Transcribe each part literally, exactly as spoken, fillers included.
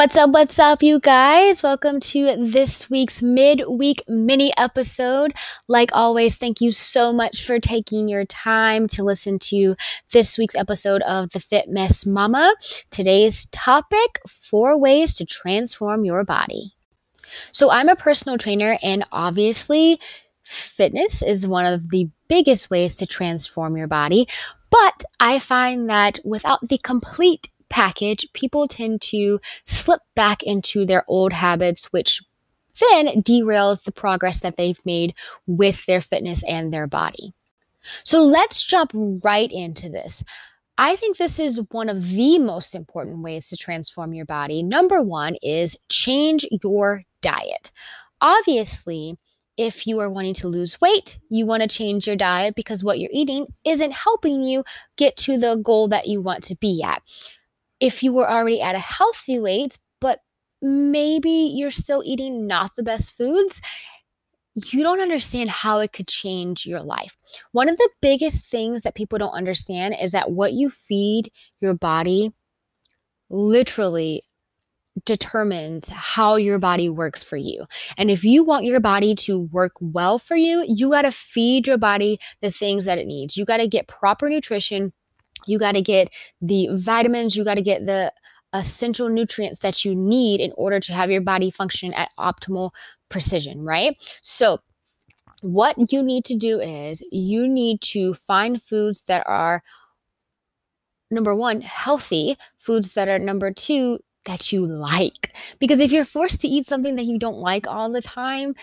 What's up, what's up, you guys? Welcome to this week's midweek mini episode. Like always, thank you so much for taking your time to listen to this week's episode of The Fitmess Mama. Today's topic, four ways to transform your body. So I'm a personal trainer, and obviously fitness is one of the biggest ways to transform your body, but I find that without the complete package, people tend to slip back into their old habits, which then derails the progress that they've made with their fitness and their body. So let's jump right into this. I think this is one of the most important ways to transform your body. Number one is change your diet. Obviously, if you are wanting to lose weight, you want to change your diet because what you're eating isn't helping you get to the goal that you want to be at. If you were already at a healthy weight, but maybe you're still eating not the best foods, you don't understand how it could change your life. One of the biggest things that people don't understand is that what you feed your body literally determines how your body works for you. And if you want your body to work well for you, you got to feed your body the things that it needs. You got to get proper nutrition. You got to get the vitamins. You got to get the essential nutrients that you need in order to have your body function at optimal precision, right? So what you need to do is you need to find foods that are, number one, healthy, foods that are, number two, that you like. Because if you're forced to eat something that you don't like all the time,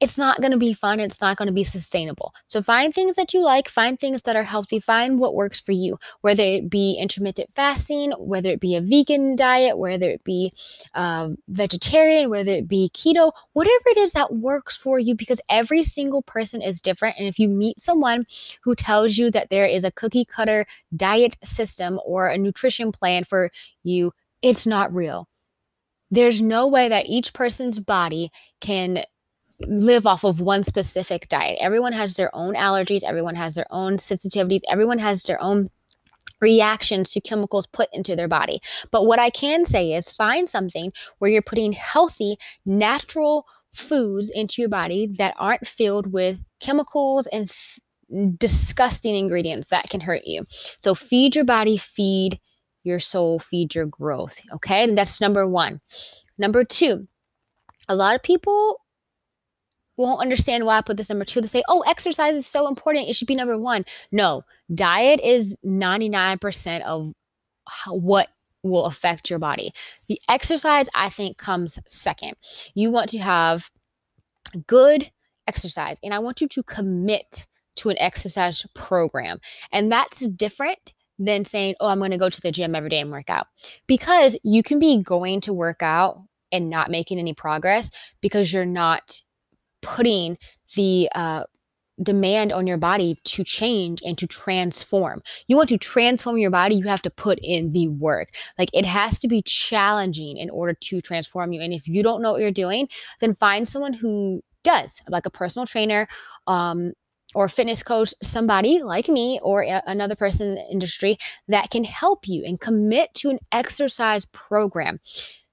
it's not going to be fun. It's not going to be sustainable. So find things that you like, find things that are healthy, find what works for you, whether it be intermittent fasting, whether it be a vegan diet, whether it be um, vegetarian, whether it be keto, whatever it is that works for you, because every single person is different. And if you meet someone who tells you that there is a cookie cutter diet system or a nutrition plan for you, it's not real. There's no way that each person's body can live off of one specific diet. Everyone has their own allergies. Everyone has their own sensitivities. Everyone has their own reactions to chemicals put into their body. But what I can say is find something where you're putting healthy, natural foods into your body that aren't filled with chemicals and th- disgusting ingredients that can hurt you. So feed your body, feed your soul, feed your growth. Okay. And that's number one. Number two, a lot of people won't understand why I put this number two. They say, oh, exercise is so important. It should be number one. No, diet is ninety-nine percent of how, what will affect your body. The exercise, I think, comes second. You want to have good exercise, and I want you to commit to an exercise program. And that's different than saying, oh, I'm going to go to the gym every day and work out. Because you can be going to work out and not making any progress because you're not putting the uh, demand on your body to change and to transform. You want to transform your body, you have to put in the work. Like, it has to be challenging in order to transform you. And if you don't know what you're doing, then find someone who does, like a personal trainer, um, or fitness coach, somebody like me or a- another person in the industry that can help you, and commit to an exercise program.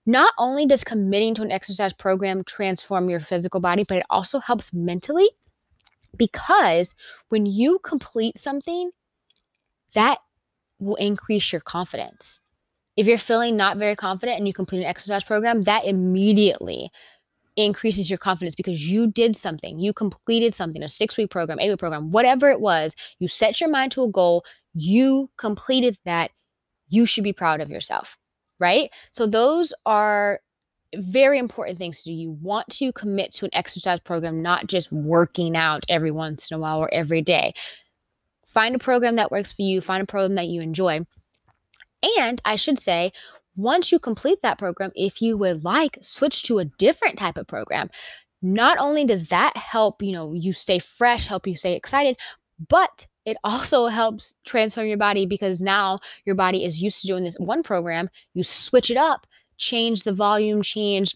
Not only does committing to an exercise program transform your physical body, but it also helps mentally, because when you complete something, that will increase your confidence. If you're feeling not very confident and you complete an exercise program, that immediately increases your confidence because you did something, you completed something, a six-week program, eight-week program, whatever it was, you set your mind to a goal, you completed that, you should be proud of yourself, right? So those are very important things to do. You want to commit to an exercise program, not just working out every once in a while or every day. Find a program that works for you, find a program that you enjoy. And I should say, once you complete that program, if you would like, switch to a different type of program. Not only does that help, you know, you stay fresh, help you stay excited, but it also helps transform your body, because now your body is used to doing this one program. You switch it up, change the volume, change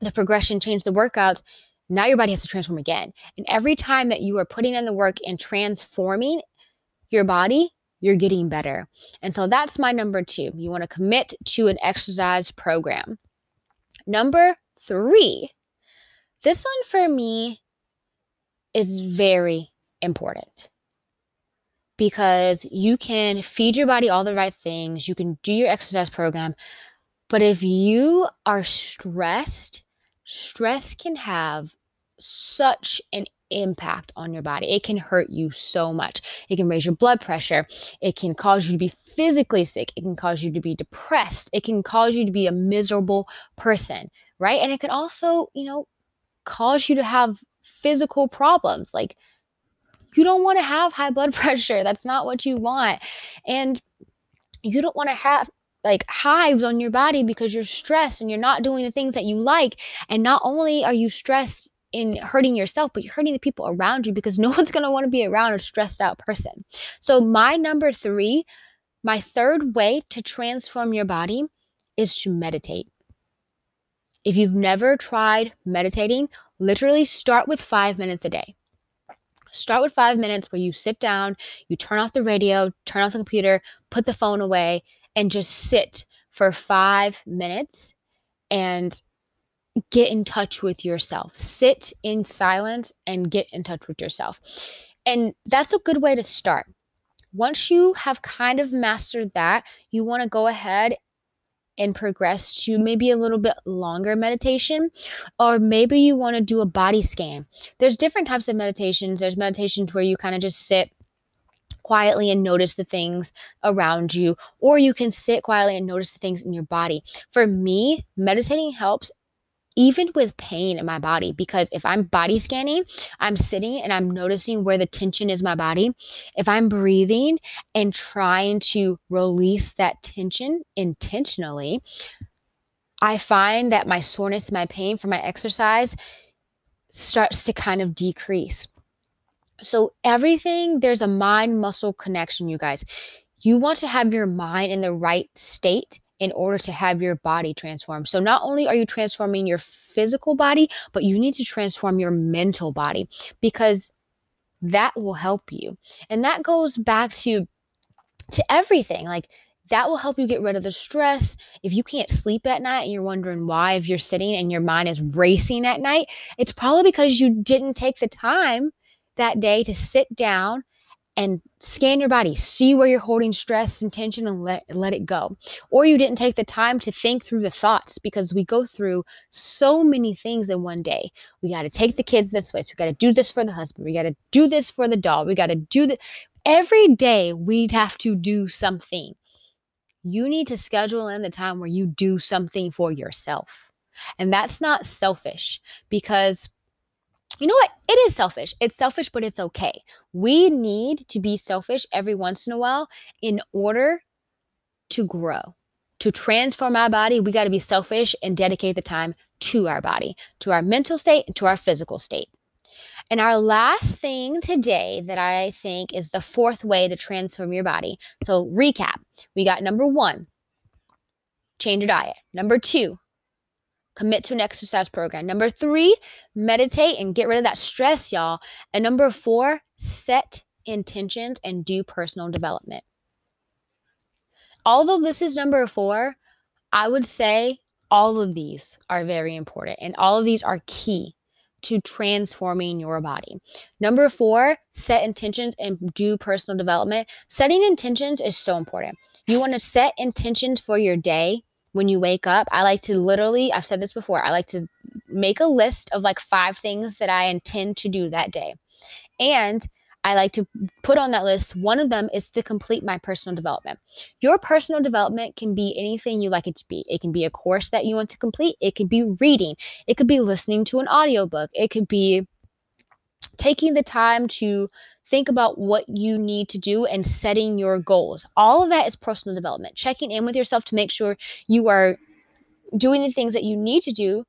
the progression, change the workouts. Now your body has to transform again. And every time that you are putting in the work and transforming your body, you're getting better. And so that's my number two. You want to commit to an exercise program. Number three, this one for me is very important because you can feed your body all the right things. You can do your exercise program. But if you are stressed, stress can have such an impact on your body. It can hurt you so much. It can raise your blood pressure. It can cause you to be physically sick. It can cause you to be depressed. It can cause you to be a miserable person, right? And it can also, you know, cause you to have physical problems. Like, you don't want to have high blood pressure. That's not what you want. And you don't want to have like hives on your body because you're stressed and you're not doing the things that you like. And not only are you stressed in hurting yourself, but you're hurting the people around you because no one's going to want to be around a stressed out person. So my number three, my third way to transform your body is to meditate. If you've never tried meditating, literally start with five minutes a day. Start with five minutes where you sit down, you turn off the radio, turn off the computer, put the phone away, and just sit for five minutes and get in touch with yourself. Sit in silence and get in touch with yourself. And that's a good way to start. Once you have kind of mastered that, you want to go ahead and progress to maybe a little bit longer meditation, or maybe you want to do a body scan. There's different types of meditations. There's meditations where you kind of just sit quietly and notice the things around you, or you can sit quietly and notice the things in your body. For me, meditating helps even with pain in my body, because if I'm body scanning, I'm sitting and I'm noticing where the tension is in my body. If I'm breathing and trying to release that tension intentionally, I find that my soreness, my pain from my exercise starts to kind of decrease. So everything, there's a mind-muscle connection, you guys. You want to have your mind in the right state in order to have your body transformed. So not only are you transforming your physical body, but you need to transform your mental body because that will help you. And that goes back to, to everything. Like, that will help you get rid of the stress. If you can't sleep at night and you're wondering why, if you're sitting and your mind is racing at night, it's probably because you didn't take the time that day to sit down and scan your body, see where you're holding stress and tension, and let, let it go. Or you didn't take the time to think through the thoughts, because we go through so many things in one day. We got to take the kids this way. So we got to do this for the husband. We got to do this for the dog. We got to do the. Every day we'd have to do something. You need to schedule in the time where you do something for yourself. And that's not selfish, because you know what? It is selfish. It's selfish, but it's okay. We need to be selfish every once in a while in order to grow, to transform our body. We got to be selfish and dedicate the time to our body, to our mental state, and to our physical state. And our last thing today that I think is the fourth way to transform your body. So recap, we got number one, change your diet. Number two, commit to an exercise program. Number three, meditate and get rid of that stress, y'all. And number four, set intentions and do personal development. Although this is number four, I would say all of these are very important and all of these are key to transforming your body. Number four, set intentions and do personal development. Setting intentions is so important. You want to set intentions for your day. When you wake up, I like to literally, I've said this before, I like to make a list of like five things that I intend to do that day. And I like to put on that list, one of them is to complete my personal development. Your personal development can be anything you like it to be. It can be a course that you want to complete. It could be reading. It could be listening to an audiobook. It could be taking the time to think about what you need to do and setting your goals. All of that is personal development. Checking in with yourself to make sure you are doing the things that you need to do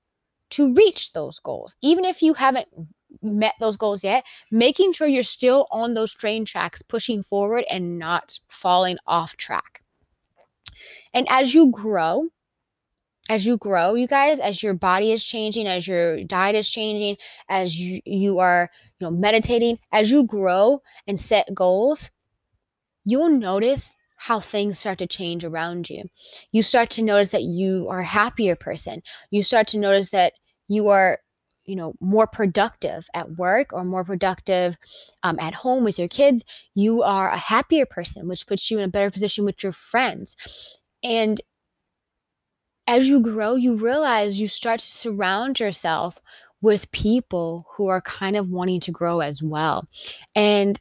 to reach those goals. Even if you haven't met those goals yet, making sure you're still on those train tracks, pushing forward and not falling off track. And as you grow, As you grow, you guys, as your body is changing, as your diet is changing, as you, you are, you know, meditating, as you grow and set goals, you'll notice how things start to change around you. You start to notice that you are a happier person. You start to notice that you are, you know, more productive at work or more productive um, at home with your kids. You are a happier person, which puts you in a better position with your friends. And as you grow, you realize you start to surround yourself with people who are kind of wanting to grow as well. And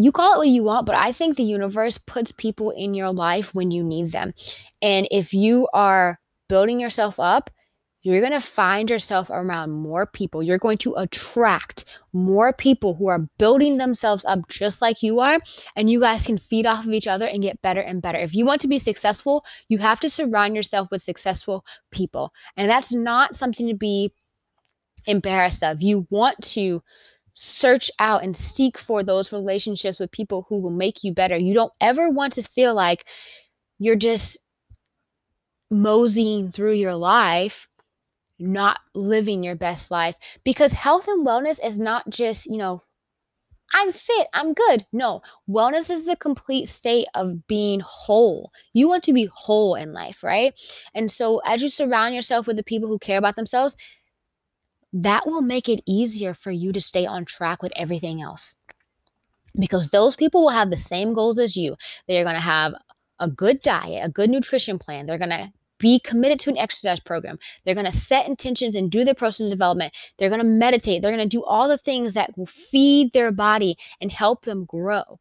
you call it what you want, but I think the universe puts people in your life when you need them. And if you are building yourself up, you're going to find yourself around more people. You're going to attract more people who are building themselves up just like you are, and you guys can feed off of each other and get better and better. If you want to be successful, you have to surround yourself with successful people. And that's not something to be embarrassed of. You want to search out and seek for those relationships with people who will make you better. You don't ever want to feel like you're just moseying through your life, not living your best life, because health and wellness is not just, you know, I'm fit, I'm good. No, wellness is the complete state of being whole. You want to be whole in life, right? And so as you surround yourself with the people who care about themselves, that will make it easier for you to stay on track with everything else, because those people will have the same goals as you. They're going to have a good diet, a good nutrition plan. They're going to be committed to an exercise program. They're going to set intentions and do their personal development. They're going to meditate. They're going to do all the things that will feed their body and help them grow.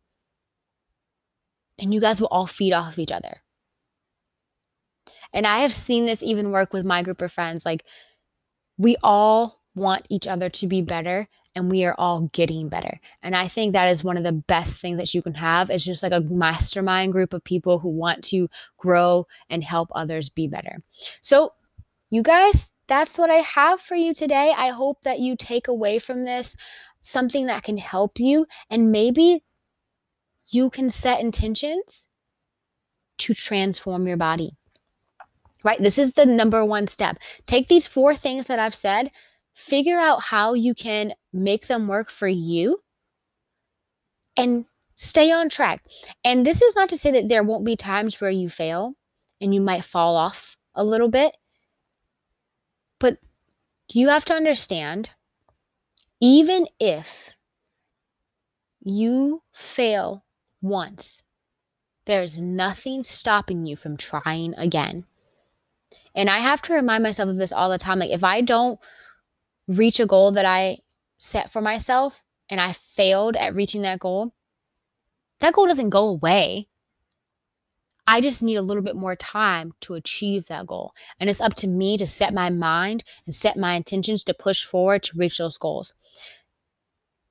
And you guys will all feed off of each other. And I have seen this even work with my group of friends. Like, we all want each other to be better, and we are all getting better. And I think that is one of the best things that you can have, is just like a mastermind group of people who want to grow and help others be better. So you guys, that's what I have for you today. I hope that you take away from this something that can help you, and maybe you can set intentions to transform your body. Right? This is the number one step. Take these four things that I've said, figure out how you can make them work for you, and stay on track. And this is not to say that there won't be times where you fail and you might fall off a little bit, but you have to understand, even if you fail once, there's nothing stopping you from trying again. And I have to remind myself of this all the time. Like, if I don't reach a goal that I set for myself and I failed at reaching that goal, that goal doesn't go away. I just need a little bit more time to achieve that goal. And it's up to me to set my mind and set my intentions to push forward to reach those goals.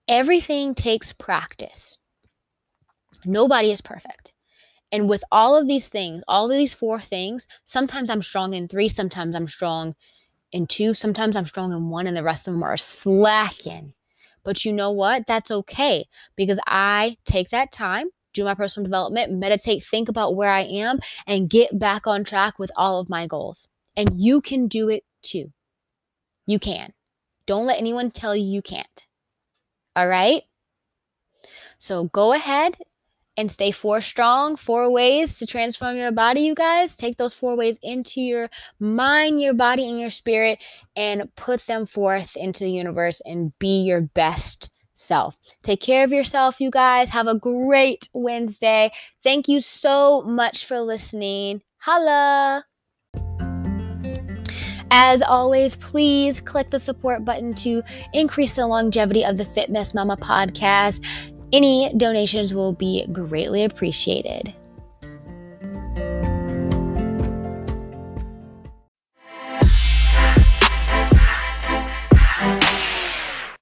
Everything takes practice. Nobody is perfect. And with all of these things, all of these four things, sometimes I'm strong in three, sometimes I'm strong in two, sometimes I'm strong in one, and the rest of them are slacking. But you know what? That's okay, because I take that time, do my personal development, meditate, think about where I am, and get back on track with all of my goals. And you can do it too. You can. Don't let anyone tell you you can't. All right? So go ahead and stay four strong, four ways to transform your body, you guys. Take those four ways into your mind, your body, and your spirit, and put them forth into the universe and be your best self. Take care of yourself, you guys. Have a great Wednesday. Thank you so much for listening. Holla! As always, please click the support button to increase the longevity of the Fitmess Mama podcast. Any donations will be greatly appreciated.